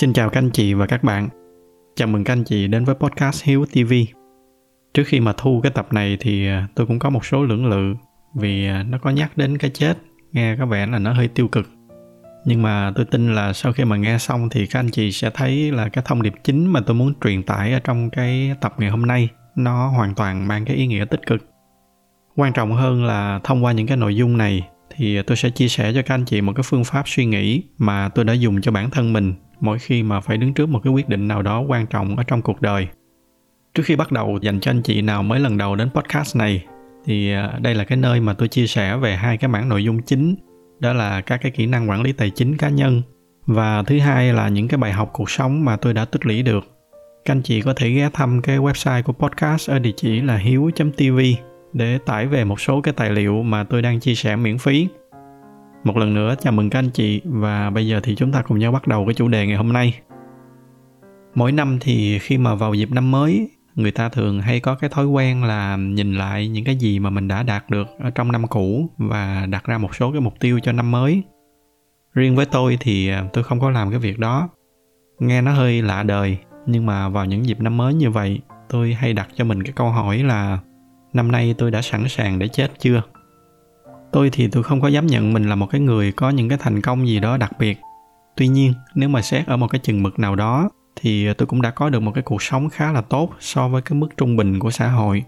Xin chào các anh chị và các bạn. Chào mừng các anh chị đến với podcast Hiếu TV. Trước khi mà thu cái tập này thì tôi cũng có một số lưỡng lự vì nó có nhắc đến cái chết, nghe có vẻ là nó hơi tiêu cực. Nhưng mà tôi tin là sau khi mà nghe xong thì các anh chị sẽ thấy là cái thông điệp chính mà tôi muốn truyền tải ở trong cái tập ngày hôm nay nó hoàn toàn mang cái ý nghĩa tích cực. Quan trọng hơn là thông qua những cái nội dung này thì tôi sẽ chia sẻ cho các anh chị một cái phương pháp suy nghĩ mà tôi đã dùng cho bản thân mình mỗi khi mà phải đứng trước một cái quyết định nào đó quan trọng ở trong cuộc đời. Trước khi bắt đầu, dành cho anh chị nào mới lần đầu đến podcast này thì đây là cái nơi mà tôi chia sẻ về hai cái mảng nội dung chính, đó là các cái kỹ năng quản lý tài chính cá nhân và thứ hai là những cái bài học cuộc sống mà tôi đã tích lũy được. Các anh chị có thể ghé thăm cái website của podcast ở địa chỉ là hiếu.tv để tải về một số cái tài liệu mà tôi đang chia sẻ miễn phí. Một lần nữa chào mừng các anh chị và bây giờ thì chúng ta cùng nhau bắt đầu cái chủ đề ngày hôm nay. Mỗi năm thì khi mà vào dịp năm mới, người ta thường hay có cái thói quen là nhìn lại những cái gì mà mình đã đạt được ở trong năm cũ và đặt ra một số cái mục tiêu cho năm mới. Riêng với tôi thì tôi không có làm cái việc đó. Nghe nó hơi lạ đời, nhưng mà vào những dịp năm mới như vậy, tôi hay đặt cho mình cái câu hỏi là năm nay tôi đã sẵn sàng để chết chưa? Tôi không có dám nhận mình là một cái người có những cái thành công gì đó đặc biệt. Tuy nhiên, nếu mà xét ở một cái chừng mực nào đó, thì tôi cũng đã có được một cái cuộc sống khá là tốt so với cái mức trung bình của xã hội.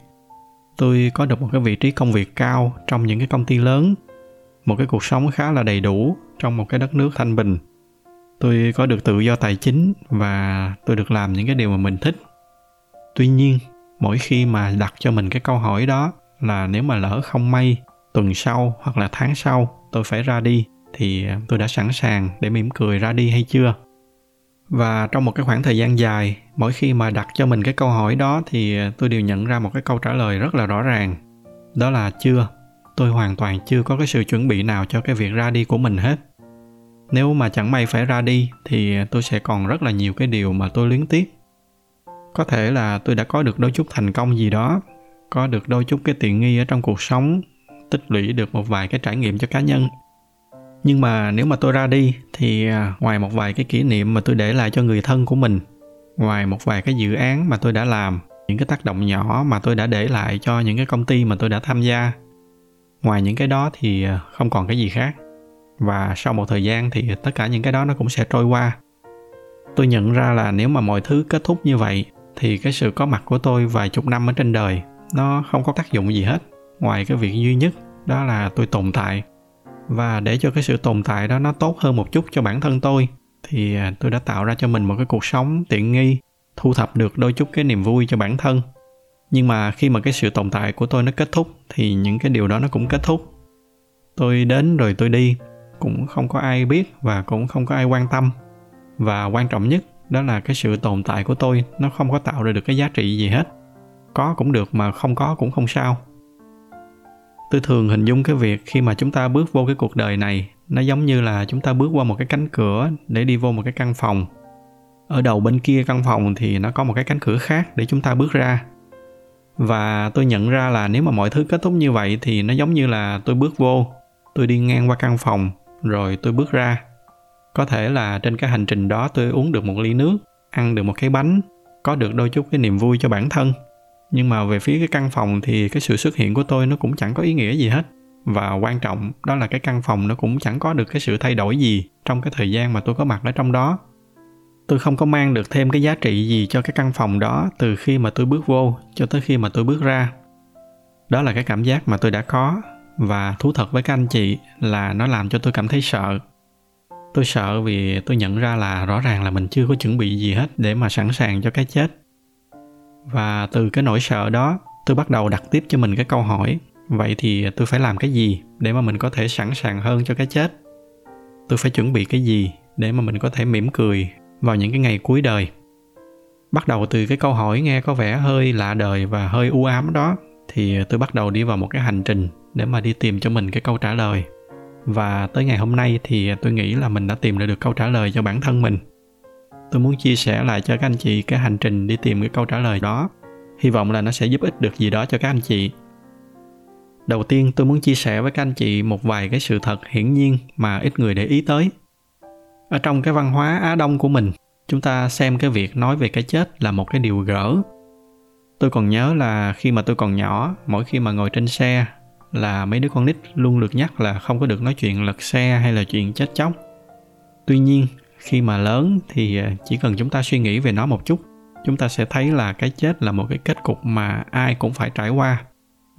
Tôi có được một cái vị trí công việc cao trong những cái công ty lớn, một cái cuộc sống khá là đầy đủ trong một cái đất nước thanh bình. Tôi có được tự do tài chính và tôi được làm những cái điều mà mình thích. Tuy nhiên, mỗi khi mà đặt cho mình cái câu hỏi đó là nếu mà lỡ không may tuần sau hoặc là tháng sau tôi phải ra đi thì tôi đã sẵn sàng để mỉm cười ra đi hay chưa? Và trong một cái khoảng thời gian dài, mỗi khi mà đặt cho mình cái câu hỏi đó thì tôi đều nhận ra một cái câu trả lời rất là rõ ràng. Đó là chưa, tôi hoàn toàn chưa có cái sự chuẩn bị nào cho cái việc ra đi của mình hết. Nếu mà chẳng may phải ra đi thì tôi sẽ còn rất là nhiều cái điều mà tôi luyến tiếc. Có thể là tôi đã có được đôi chút thành công gì đó, có được đôi chút cái tiện nghi ở trong cuộc sống, tích lũy được một vài cái trải nghiệm cho cá nhân. Nhưng mà nếu mà tôi ra đi thì ngoài một vài cái kỷ niệm mà tôi để lại cho người thân của mình, ngoài một vài cái dự án mà tôi đã làm, những cái tác động nhỏ mà tôi đã để lại cho những cái công ty mà tôi đã tham gia, ngoài những cái đó thì không còn cái gì khác. Và sau một thời gian thì tất cả những cái đó nó cũng sẽ trôi qua. Tôi nhận ra là nếu mà mọi thứ kết thúc như vậy thì cái sự có mặt của tôi vài chục năm ở trên đời nó không có tác dụng gì hết, ngoài cái việc duy nhất đó là tôi tồn tại. Và để cho cái sự tồn tại đó nó tốt hơn một chút cho bản thân tôi thì tôi đã tạo ra cho mình một cái cuộc sống tiện nghi, thu thập được đôi chút cái niềm vui cho bản thân. Nhưng mà khi mà cái sự tồn tại của tôi nó kết thúc thì những cái điều đó nó cũng kết thúc. Tôi đến rồi tôi đi, cũng không có ai biết và cũng không có ai quan tâm. Và quan trọng nhất đó là cái sự tồn tại của tôi nó không có tạo ra được cái giá trị gì hết. Có cũng được mà không có cũng không sao. Tôi thường hình dung cái việc khi mà chúng ta bước vô cái cuộc đời này, nó giống như là chúng ta bước qua một cái cánh cửa để đi vô một cái căn phòng. Ở đầu bên kia căn phòng thì nó có một cái cánh cửa khác để chúng ta bước ra. Và tôi nhận ra là nếu mà mọi thứ kết thúc như vậy thì nó giống như là tôi bước vô, tôi đi ngang qua căn phòng, rồi tôi bước ra. Có thể là trên cái hành trình đó tôi uống được một ly nước, ăn được một cái bánh, có được đôi chút cái niềm vui cho bản thân. Nhưng mà về phía cái căn phòng thì cái sự xuất hiện của tôi nó cũng chẳng có ý nghĩa gì hết. Và quan trọng đó là cái căn phòng nó cũng chẳng có được cái sự thay đổi gì trong cái thời gian mà tôi có mặt ở trong đó. Tôi không có mang được thêm cái giá trị gì cho cái căn phòng đó từ khi mà tôi bước vô cho tới khi mà tôi bước ra. Đó là cái cảm giác mà tôi đã có và thú thật với các anh chị là nó làm cho tôi cảm thấy sợ. Tôi sợ vì tôi nhận ra là rõ ràng là mình chưa có chuẩn bị gì hết để mà sẵn sàng cho cái chết. Và từ cái nỗi sợ đó, tôi bắt đầu đặt tiếp cho mình cái câu hỏi, vậy thì tôi phải làm cái gì để mà mình có thể sẵn sàng hơn cho cái chết? Tôi phải chuẩn bị cái gì để mà mình có thể mỉm cười vào những cái ngày cuối đời? Bắt đầu từ cái câu hỏi nghe có vẻ hơi lạ đời và hơi u ám đó, thì tôi bắt đầu đi vào một cái hành trình để mà đi tìm cho mình cái câu trả lời. Và tới ngày hôm nay thì tôi nghĩ là mình đã tìm ra được câu trả lời cho bản thân mình. Tôi muốn chia sẻ lại cho các anh chị cái hành trình đi tìm cái câu trả lời đó. Hy vọng là nó sẽ giúp ích được gì đó cho các anh chị. Đầu tiên tôi muốn chia sẻ với các anh chị một vài cái sự thật hiển nhiên mà ít người để ý tới. Ở trong cái văn hóa Á Đông của mình, Chúng ta xem cái việc nói về cái chết là một cái điều gở. Tôi còn nhớ là khi mà tôi còn nhỏ, mỗi khi mà ngồi trên xe là mấy đứa con nít luôn được nhắc là không có được nói chuyện lật xe hay là chuyện chết chóc. Tuy nhiên, khi mà lớn thì chỉ cần chúng ta suy nghĩ về nó một chút, chúng ta sẽ thấy là cái chết là một cái kết cục mà ai cũng phải trải qua.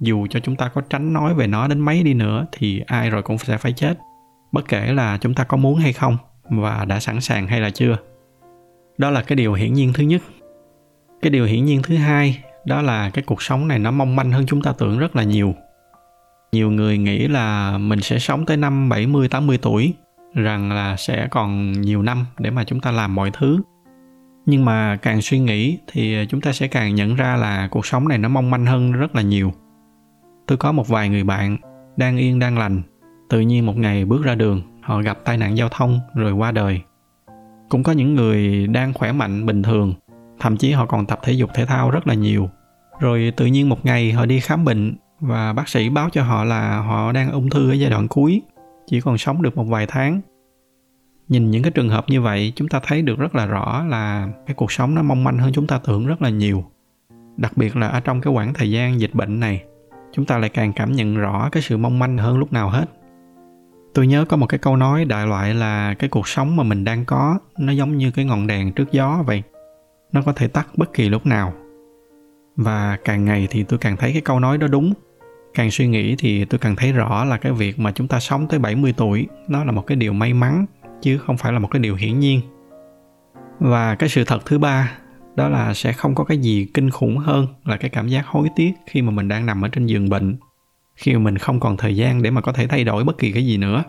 Dù cho chúng ta có tránh nói về nó đến mấy đi nữa thì ai rồi cũng sẽ phải chết, bất kể là chúng ta có muốn hay không và đã sẵn sàng hay là chưa. Đó là cái điều hiển nhiên thứ nhất. Cái điều hiển nhiên thứ hai, đó là cái cuộc sống này nó mong manh hơn chúng ta tưởng rất là nhiều. Nhiều người nghĩ là mình sẽ sống tới năm 70, 80 tuổi, rằng là sẽ còn nhiều năm để mà chúng ta làm mọi thứ. Nhưng mà càng suy nghĩ thì chúng ta sẽ càng nhận ra là cuộc sống này nó mong manh hơn rất là nhiều. Tôi có một vài người bạn đang yên đang lành, tự nhiên một ngày bước ra đường, họ gặp tai nạn giao thông rồi qua đời. Cũng có những người đang khỏe mạnh bình thường, thậm chí họ còn tập thể dục thể thao rất là nhiều. Rồi tự nhiên một ngày họ đi khám bệnh và bác sĩ báo cho họ là họ đang ung thư ở giai đoạn cuối, chỉ còn sống được một vài tháng. Nhìn những cái trường hợp như vậy, chúng ta thấy được rất là rõ là cái cuộc sống nó mong manh hơn chúng ta tưởng rất là nhiều. Đặc biệt là ở trong cái quãng thời gian dịch bệnh này, chúng ta lại càng cảm nhận rõ cái sự mong manh hơn lúc nào hết. Tôi nhớ có một cái câu nói đại loại là cái cuộc sống mà mình đang có nó giống như cái ngọn đèn trước gió vậy. Nó có thể tắt bất kỳ lúc nào. Và càng ngày thì tôi càng thấy cái câu nói đó đúng. Càng suy nghĩ thì tôi càng thấy rõ là cái việc mà chúng ta sống tới 70 tuổi nó là một cái điều may mắn chứ không phải là một cái điều hiển nhiên. Và cái sự thật thứ ba, đó là sẽ không có cái gì kinh khủng hơn là cái cảm giác hối tiếc khi mà mình đang nằm ở trên giường bệnh, khi mà mình không còn thời gian để mà có thể thay đổi bất kỳ cái gì nữa.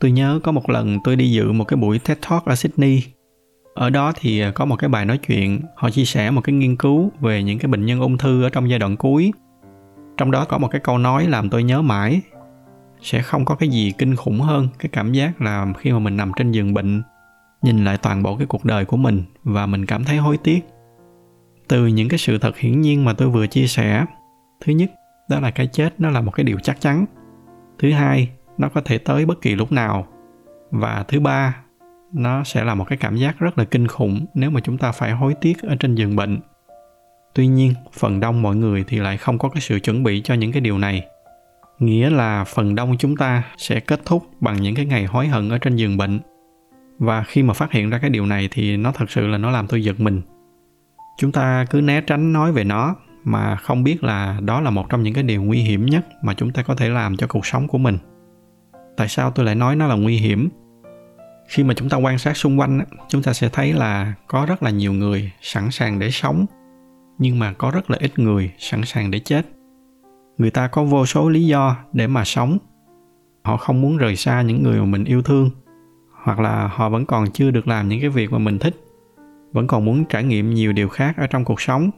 Tôi nhớ có một lần tôi đi dự một cái buổi TED Talk ở Sydney. Ở đó thì có một cái bài nói chuyện, họ chia sẻ một cái nghiên cứu về những cái bệnh nhân ung thư ở trong giai đoạn cuối. Trong đó có một cái câu nói làm tôi nhớ mãi. Sẽ không có cái gì kinh khủng hơn cái cảm giác là khi mà mình nằm trên giường bệnh, nhìn lại toàn bộ cái cuộc đời của mình và mình cảm thấy hối tiếc. Từ những cái sự thật hiển nhiên mà tôi vừa chia sẻ, thứ nhất, đó là cái chết nó là một cái điều chắc chắn. Thứ hai, nó có thể tới bất kỳ lúc nào. Và thứ ba, nó sẽ là một cái cảm giác rất là kinh khủng nếu mà chúng ta phải hối tiếc ở trên giường bệnh. Tuy nhiên, phần đông mọi người thì lại không có cái sự chuẩn bị cho những cái điều này. Nghĩa là phần đông chúng ta sẽ kết thúc bằng những cái ngày hối hận ở trên giường bệnh. Và khi mà phát hiện ra cái điều này thì nó thật sự là nó làm tôi giật mình. Chúng ta cứ né tránh nói về nó mà không biết là đó là một trong những cái điều nguy hiểm nhất mà chúng ta có thể làm cho cuộc sống của mình. Tại sao tôi lại nói nó là nguy hiểm? Khi mà chúng ta quan sát xung quanh, chúng ta sẽ thấy là có rất là nhiều người sẵn sàng để sống, nhưng mà có rất là ít người sẵn sàng để chết. Người ta có vô số lý do để mà sống. Họ không muốn rời xa những người mà mình yêu thương, hoặc là họ vẫn còn chưa được làm những cái việc mà mình thích, vẫn còn muốn trải nghiệm nhiều điều khác ở trong cuộc sống.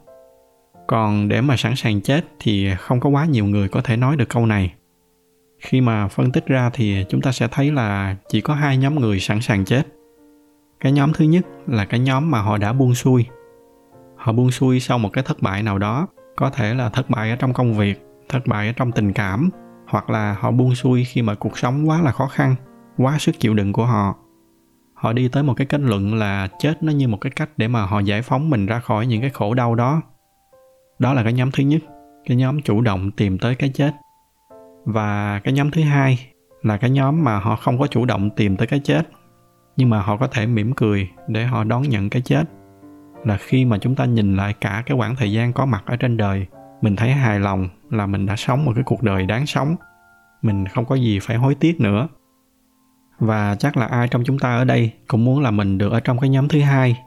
Còn để mà sẵn sàng chết thì không có quá nhiều người có thể nói được câu này. Khi mà phân tích ra thì chúng ta sẽ thấy là chỉ có hai nhóm người sẵn sàng chết. Cái nhóm thứ nhất là cái nhóm mà họ đã buông xuôi. Họ buông xuôi sau một cái thất bại nào đó, có thể là thất bại ở trong công việc, thất bại ở trong tình cảm, hoặc là họ buông xuôi khi mà cuộc sống quá là khó khăn, quá sức chịu đựng của họ. Họ đi tới một cái kết luận là chết nó như một cái cách để mà họ giải phóng mình ra khỏi những cái khổ đau đó. Đó là cái nhóm thứ nhất, cái nhóm chủ động tìm tới cái chết. Và cái nhóm thứ hai là cái nhóm mà họ không có chủ động tìm tới cái chết, nhưng mà họ có thể mỉm cười để họ đón nhận cái chết. Là khi mà chúng ta nhìn lại cả cái quãng thời gian có mặt ở trên đời, mình thấy hài lòng là mình đã sống một cái cuộc đời đáng sống, mình không có gì phải hối tiếc nữa. Và chắc là ai trong chúng ta ở đây cũng muốn là mình được ở trong cái nhóm thứ hai.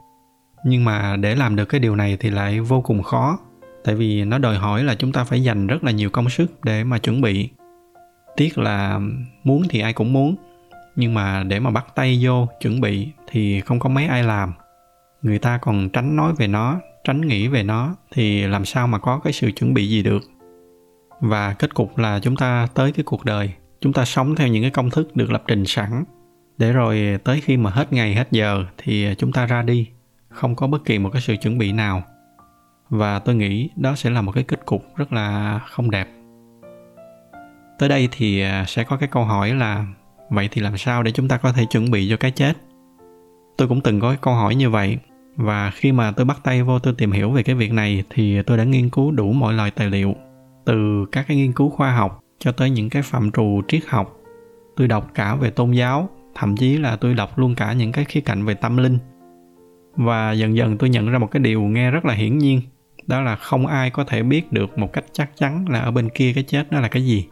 Nhưng mà để làm được cái điều này thì lại vô cùng khó, tại vì nó đòi hỏi là chúng ta phải dành rất là nhiều công sức để mà chuẩn bị. Tiếc là muốn thì ai cũng muốn, nhưng mà để mà bắt tay vô chuẩn bị thì không có mấy ai làm. Người ta còn tránh nói về nó, tránh nghĩ về nó thì làm sao mà có cái sự chuẩn bị gì được. Và kết cục là chúng ta tới cái cuộc đời, chúng ta sống theo những cái công thức được lập trình sẵn, để rồi tới khi mà hết ngày hết giờ thì chúng ta ra đi, không có bất kỳ một cái sự chuẩn bị nào. Và tôi nghĩ đó sẽ là một cái kết cục rất là không đẹp. Tới đây thì sẽ có cái câu hỏi là vậy thì làm sao để chúng ta có thể chuẩn bị cho cái chết? Tôi cũng từng có cái câu hỏi như vậy, và khi mà tôi bắt tay vô tôi tìm hiểu về cái việc này thì tôi đã nghiên cứu đủ mọi loại tài liệu, từ các cái nghiên cứu khoa học cho tới những cái phạm trù triết học. Tôi đọc cả về tôn giáo, thậm chí là tôi đọc luôn cả những cái khía cạnh về tâm linh. Và dần dần tôi nhận ra một cái điều nghe rất là hiển nhiên, đó là không ai có thể biết được một cách chắc chắn là ở bên kia cái chết nó là cái gì.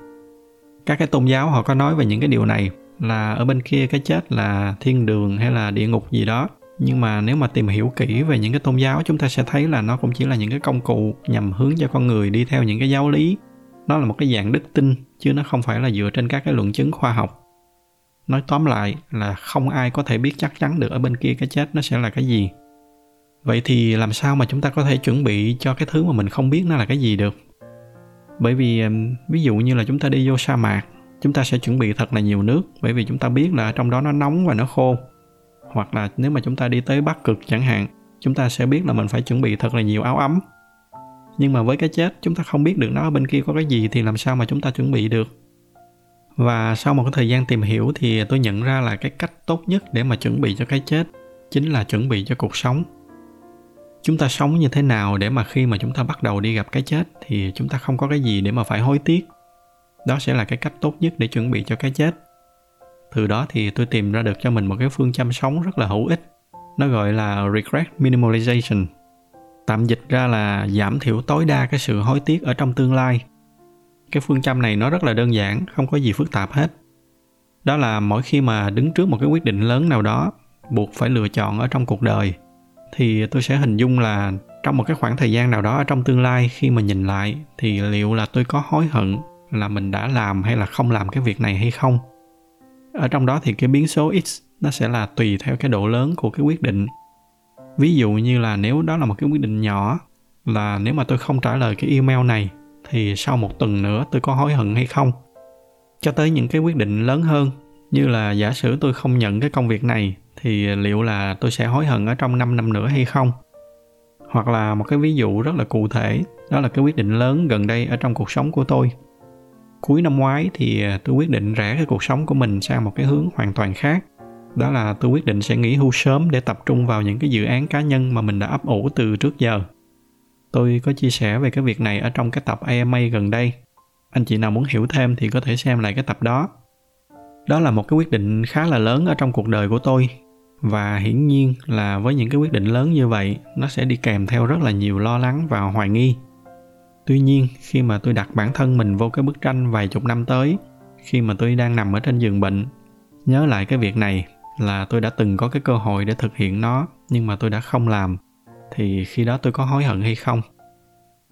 Các cái tôn giáo họ có nói về những cái điều này, là ở bên kia cái chết là thiên đường hay là địa ngục gì đó. Nhưng mà nếu mà tìm hiểu kỹ về những cái tôn giáo, chúng ta sẽ thấy là nó cũng chỉ là những cái công cụ nhằm hướng cho con người đi theo những cái giáo lý. Nó là một cái dạng đức tin, chứ nó không phải là dựa trên các cái luận chứng khoa học. Nói tóm lại là không ai có thể biết chắc chắn được ở bên kia cái chết nó sẽ là cái gì. Vậy thì làm sao mà chúng ta có thể chuẩn bị cho cái thứ mà mình không biết nó là cái gì được? Bởi vì ví dụ như là chúng ta đi vô sa mạc, chúng ta sẽ chuẩn bị thật là nhiều nước, bởi vì chúng ta biết là trong đó nó nóng và nó khô. Hoặc là nếu mà chúng ta đi tới Bắc Cực chẳng hạn, chúng ta sẽ biết là mình phải chuẩn bị thật là nhiều áo ấm. Nhưng mà với cái chết, chúng ta không biết được nó ở bên kia có cái gì thì làm sao mà chúng ta chuẩn bị được. Và sau một cái thời gian tìm hiểu thì tôi nhận ra là cái cách tốt nhất để mà chuẩn bị cho cái chết chính là chuẩn bị cho cuộc sống. Chúng ta sống như thế nào để mà khi mà chúng ta bắt đầu đi gặp cái chết thì chúng ta không có cái gì để mà phải hối tiếc. Đó sẽ là cái cách tốt nhất để chuẩn bị cho cái chết. Từ đó thì tôi tìm ra được cho mình một cái phương châm sống rất là hữu ích. Nó gọi là regret minimization. Tạm dịch ra là giảm thiểu tối đa cái sự hối tiếc ở trong tương lai. Cái phương châm này nó rất là đơn giản, không có gì phức tạp hết. Đó là mỗi khi mà đứng trước một cái quyết định lớn nào đó, buộc phải lựa chọn ở trong cuộc đời, thì tôi sẽ hình dung là trong một cái khoảng thời gian nào đó ở trong tương lai khi mà nhìn lại thì liệu là tôi có hối hận là mình đã làm hay là không làm cái việc này hay không. Ở trong đó thì cái biến số X nó sẽ là tùy theo cái độ lớn của cái quyết định. Ví dụ như là nếu đó là một cái quyết định nhỏ, là nếu mà tôi không trả lời cái email này thì sau một tuần nữa tôi có hối hận hay không. Cho tới những cái quyết định lớn hơn, như là giả sử tôi không nhận cái công việc này thì liệu là tôi sẽ hối hận ở trong 5 năm nữa hay không. Hoặc là một cái ví dụ rất là cụ thể, đó là cái quyết định lớn gần đây ở trong cuộc sống của tôi. Cuối năm ngoái thì tôi quyết định rẽ cái cuộc sống của mình sang một cái hướng hoàn toàn khác. Đó là tôi quyết định sẽ nghỉ hưu sớm để tập trung vào những cái dự án cá nhân mà mình đã ấp ủ từ trước giờ. Tôi có chia sẻ về cái việc này ở trong cái tập AMA gần đây. Anh chị nào muốn hiểu thêm thì có thể xem lại cái tập đó. Đó là một cái quyết định khá là lớn ở trong cuộc đời của tôi. Và hiển nhiên là với những cái quyết định lớn như vậy, nó sẽ đi kèm theo rất là nhiều lo lắng và hoài nghi. Tuy nhiên, khi mà tôi đặt bản thân mình vô cái bức tranh vài chục năm tới, khi mà tôi đang nằm ở trên giường bệnh, nhớ lại cái việc này là tôi đã từng có cái cơ hội để thực hiện nó, nhưng mà tôi đã không làm, thì khi đó tôi có hối hận hay không?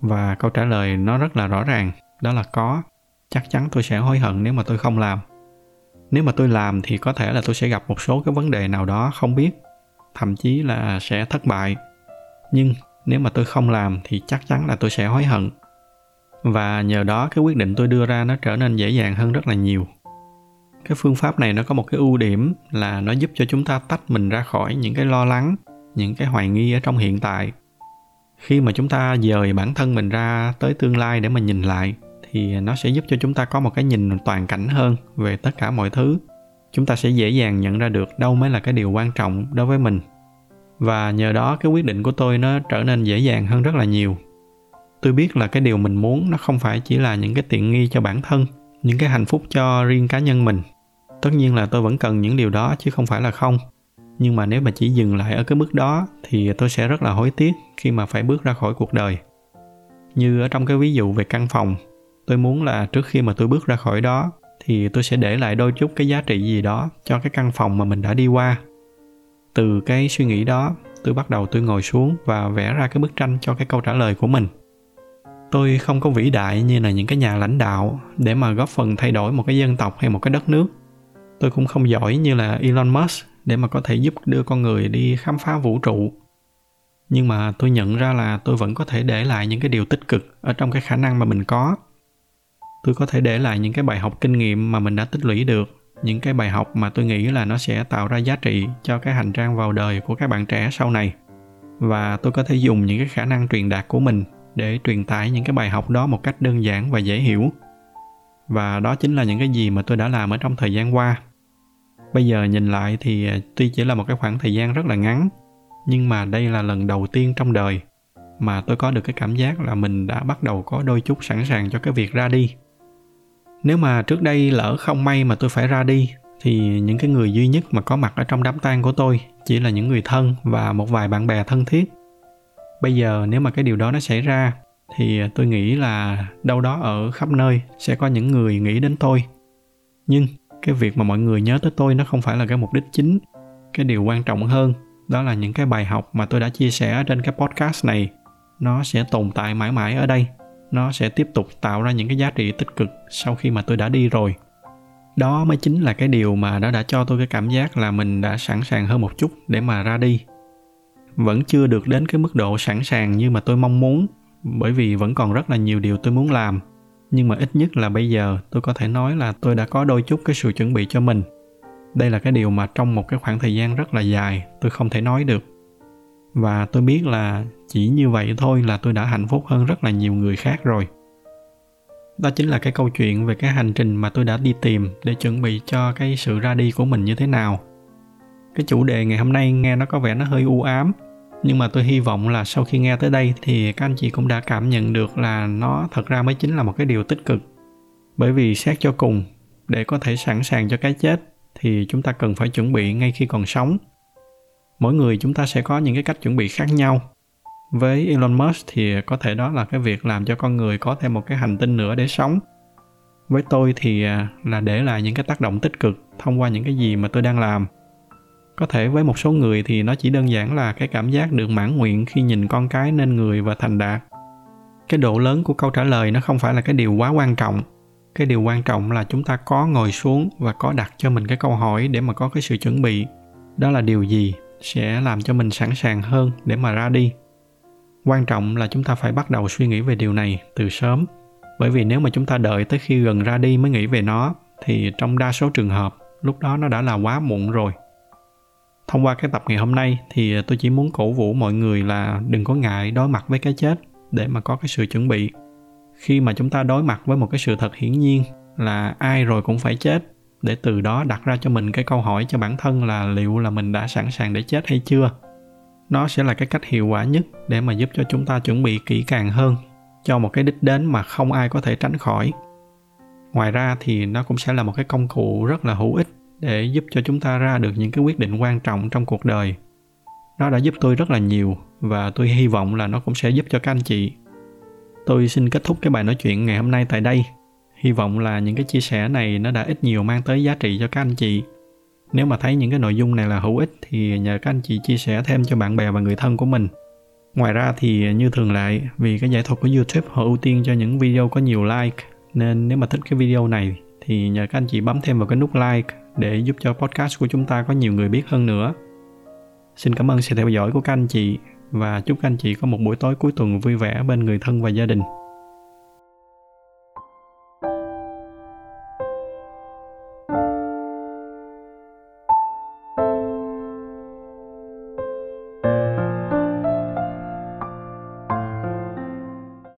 Và câu trả lời nó rất là rõ ràng, đó là có. Chắc chắn tôi sẽ hối hận nếu mà tôi không làm. Nếu mà tôi làm thì có thể là tôi sẽ gặp một số cái vấn đề nào đó không biết, thậm chí là sẽ thất bại. Nhưng nếu mà tôi không làm thì chắc chắn là tôi sẽ hối hận. Và nhờ đó cái quyết định tôi đưa ra nó trở nên dễ dàng hơn rất là nhiều. Cái phương pháp này nó có một cái ưu điểm là nó giúp cho chúng ta tách mình ra khỏi những cái lo lắng, những cái hoài nghi ở trong hiện tại. Khi mà chúng ta dời bản thân mình ra tới tương lai để mà nhìn lại, thì nó sẽ giúp cho chúng ta có một cái nhìn toàn cảnh hơn về tất cả mọi thứ. Chúng ta sẽ dễ dàng nhận ra được đâu mới là cái điều quan trọng đối với mình. Và nhờ đó cái quyết định của tôi nó trở nên dễ dàng hơn rất là nhiều. Tôi biết là cái điều mình muốn nó không phải chỉ là những cái tiện nghi cho bản thân, những cái hạnh phúc cho riêng cá nhân mình. Tất nhiên là tôi vẫn cần những điều đó chứ không phải là không. Nhưng mà nếu mà chỉ dừng lại ở cái mức đó thì tôi sẽ rất là hối tiếc khi mà phải bước ra khỏi cuộc đời. Như ở trong cái ví dụ về căn phòng, tôi muốn là trước khi mà tôi bước ra khỏi đó thì tôi sẽ để lại đôi chút cái giá trị gì đó cho cái căn phòng mà mình đã đi qua. Từ cái suy nghĩ đó, tôi bắt đầu tôi ngồi xuống và vẽ ra cái bức tranh cho cái câu trả lời của mình. Tôi không có vĩ đại như là những cái nhà lãnh đạo để mà góp phần thay đổi một cái dân tộc hay một cái đất nước. Tôi cũng không giỏi như là Elon Musk để mà có thể giúp đưa con người đi khám phá vũ trụ. Nhưng mà tôi nhận ra là tôi vẫn có thể để lại những cái điều tích cực ở trong cái khả năng mà mình có. Tôi có thể để lại những cái bài học kinh nghiệm mà mình đã tích lũy được, những cái bài học mà tôi nghĩ là nó sẽ tạo ra giá trị cho cái hành trang vào đời của các bạn trẻ sau này. Và tôi có thể dùng những cái khả năng truyền đạt của mình để truyền tải những cái bài học đó một cách đơn giản và dễ hiểu. Và đó chính là những cái gì mà tôi đã làm ở trong thời gian qua. Bây giờ nhìn lại thì tuy chỉ là một cái khoảng thời gian rất là ngắn, nhưng mà đây là lần đầu tiên trong đời mà tôi có được cái cảm giác là mình đã bắt đầu có đôi chút sẵn sàng cho cái việc ra đi. Nếu mà trước đây lỡ không may mà tôi phải ra đi, thì những cái người duy nhất mà có mặt ở trong đám tang của tôi chỉ là những người thân và một vài bạn bè thân thiết. Bây giờ nếu mà cái điều đó nó xảy ra, thì tôi nghĩ là đâu đó ở khắp nơi sẽ có những người nghĩ đến tôi. Nhưng cái việc mà mọi người nhớ tới tôi nó không phải là cái mục đích chính. Cái điều quan trọng hơn đó là những cái bài học mà tôi đã chia sẻ trên cái podcast này, nó sẽ tồn tại mãi mãi ở đây. Nó sẽ tiếp tục tạo ra những cái giá trị tích cực sau khi mà tôi đã đi rồi. Đó mới chính là cái điều mà nó đã cho tôi cái cảm giác là mình đã sẵn sàng hơn một chút để mà ra đi. Vẫn chưa được đến cái mức độ sẵn sàng như mà tôi mong muốn, bởi vì vẫn còn rất là nhiều điều tôi muốn làm. Nhưng mà ít nhất là bây giờ tôi có thể nói là tôi đã có đôi chút cái sự chuẩn bị cho mình. Đây là cái điều mà trong một cái khoảng thời gian rất là dài tôi không thể nói được. Và tôi biết là chỉ như vậy thôi là tôi đã hạnh phúc hơn rất là nhiều người khác rồi. Đó chính là cái câu chuyện về cái hành trình mà tôi đã đi tìm để chuẩn bị cho cái sự ra đi của mình như thế nào. Cái chủ đề ngày hôm nay nghe nó có vẻ nó hơi u ám, nhưng mà tôi hy vọng là sau khi nghe tới đây thì các anh chị cũng đã cảm nhận được là nó thật ra mới chính là một cái điều tích cực. Bởi vì xét cho cùng, để có thể sẵn sàng cho cái chết thì chúng ta cần phải chuẩn bị ngay khi còn sống. Mỗi người chúng ta sẽ có những cái cách chuẩn bị khác nhau. Với Elon Musk thì có thể đó là cái việc làm cho con người có thêm một cái hành tinh nữa để sống. Với tôi thì là để lại những cái tác động tích cực thông qua những cái gì mà tôi đang làm. Có thể với một số người thì nó chỉ đơn giản là cái cảm giác được mãn nguyện khi nhìn con cái nên người và thành đạt. Cái độ lớn của câu trả lời nó không phải là cái điều quá quan trọng. Cái điều quan trọng là chúng ta có ngồi xuống và có đặt cho mình cái câu hỏi để mà có cái sự chuẩn bị. Đó là điều gì sẽ làm cho mình sẵn sàng hơn để mà ra đi. Quan trọng là chúng ta phải bắt đầu suy nghĩ về điều này từ sớm. Bởi vì nếu mà chúng ta đợi tới khi gần ra đi mới nghĩ về nó, thì trong đa số trường hợp, lúc đó nó đã là quá muộn rồi. Thông qua cái tập ngày hôm nay thì tôi chỉ muốn cổ vũ mọi người là đừng có ngại đối mặt với cái chết để mà có cái sự chuẩn bị. Khi mà chúng ta đối mặt với một cái sự thật hiển nhiên là ai rồi cũng phải chết, để từ đó đặt ra cho mình cái câu hỏi cho bản thân là liệu là mình đã sẵn sàng để chết hay chưa. Nó sẽ là cái cách hiệu quả nhất để mà giúp cho chúng ta chuẩn bị kỹ càng hơn cho một cái đích đến mà không ai có thể tránh khỏi. Ngoài ra thì nó cũng sẽ là một cái công cụ rất là hữu ích để giúp cho chúng ta ra được những cái quyết định quan trọng trong cuộc đời. Nó đã giúp tôi rất là nhiều và tôi hy vọng là nó cũng sẽ giúp cho các anh chị. Tôi xin kết thúc cái bài nói chuyện ngày hôm nay tại đây. Hy vọng là những cái chia sẻ này nó đã ít nhiều mang tới giá trị cho các anh chị. Nếu mà thấy những cái nội dung này là hữu ích thì nhờ các anh chị chia sẻ thêm cho bạn bè và người thân của mình. Ngoài ra thì như thường lệ, vì cái giải thuật của YouTube họ ưu tiên cho những video có nhiều like, nên nếu mà thích cái video này thì nhờ các anh chị bấm thêm vào cái nút like để giúp cho podcast của chúng ta có nhiều người biết hơn nữa. Xin cảm ơn sự theo dõi của các anh chị và chúc các anh chị có một buổi tối cuối tuần vui vẻ bên người thân và gia đình.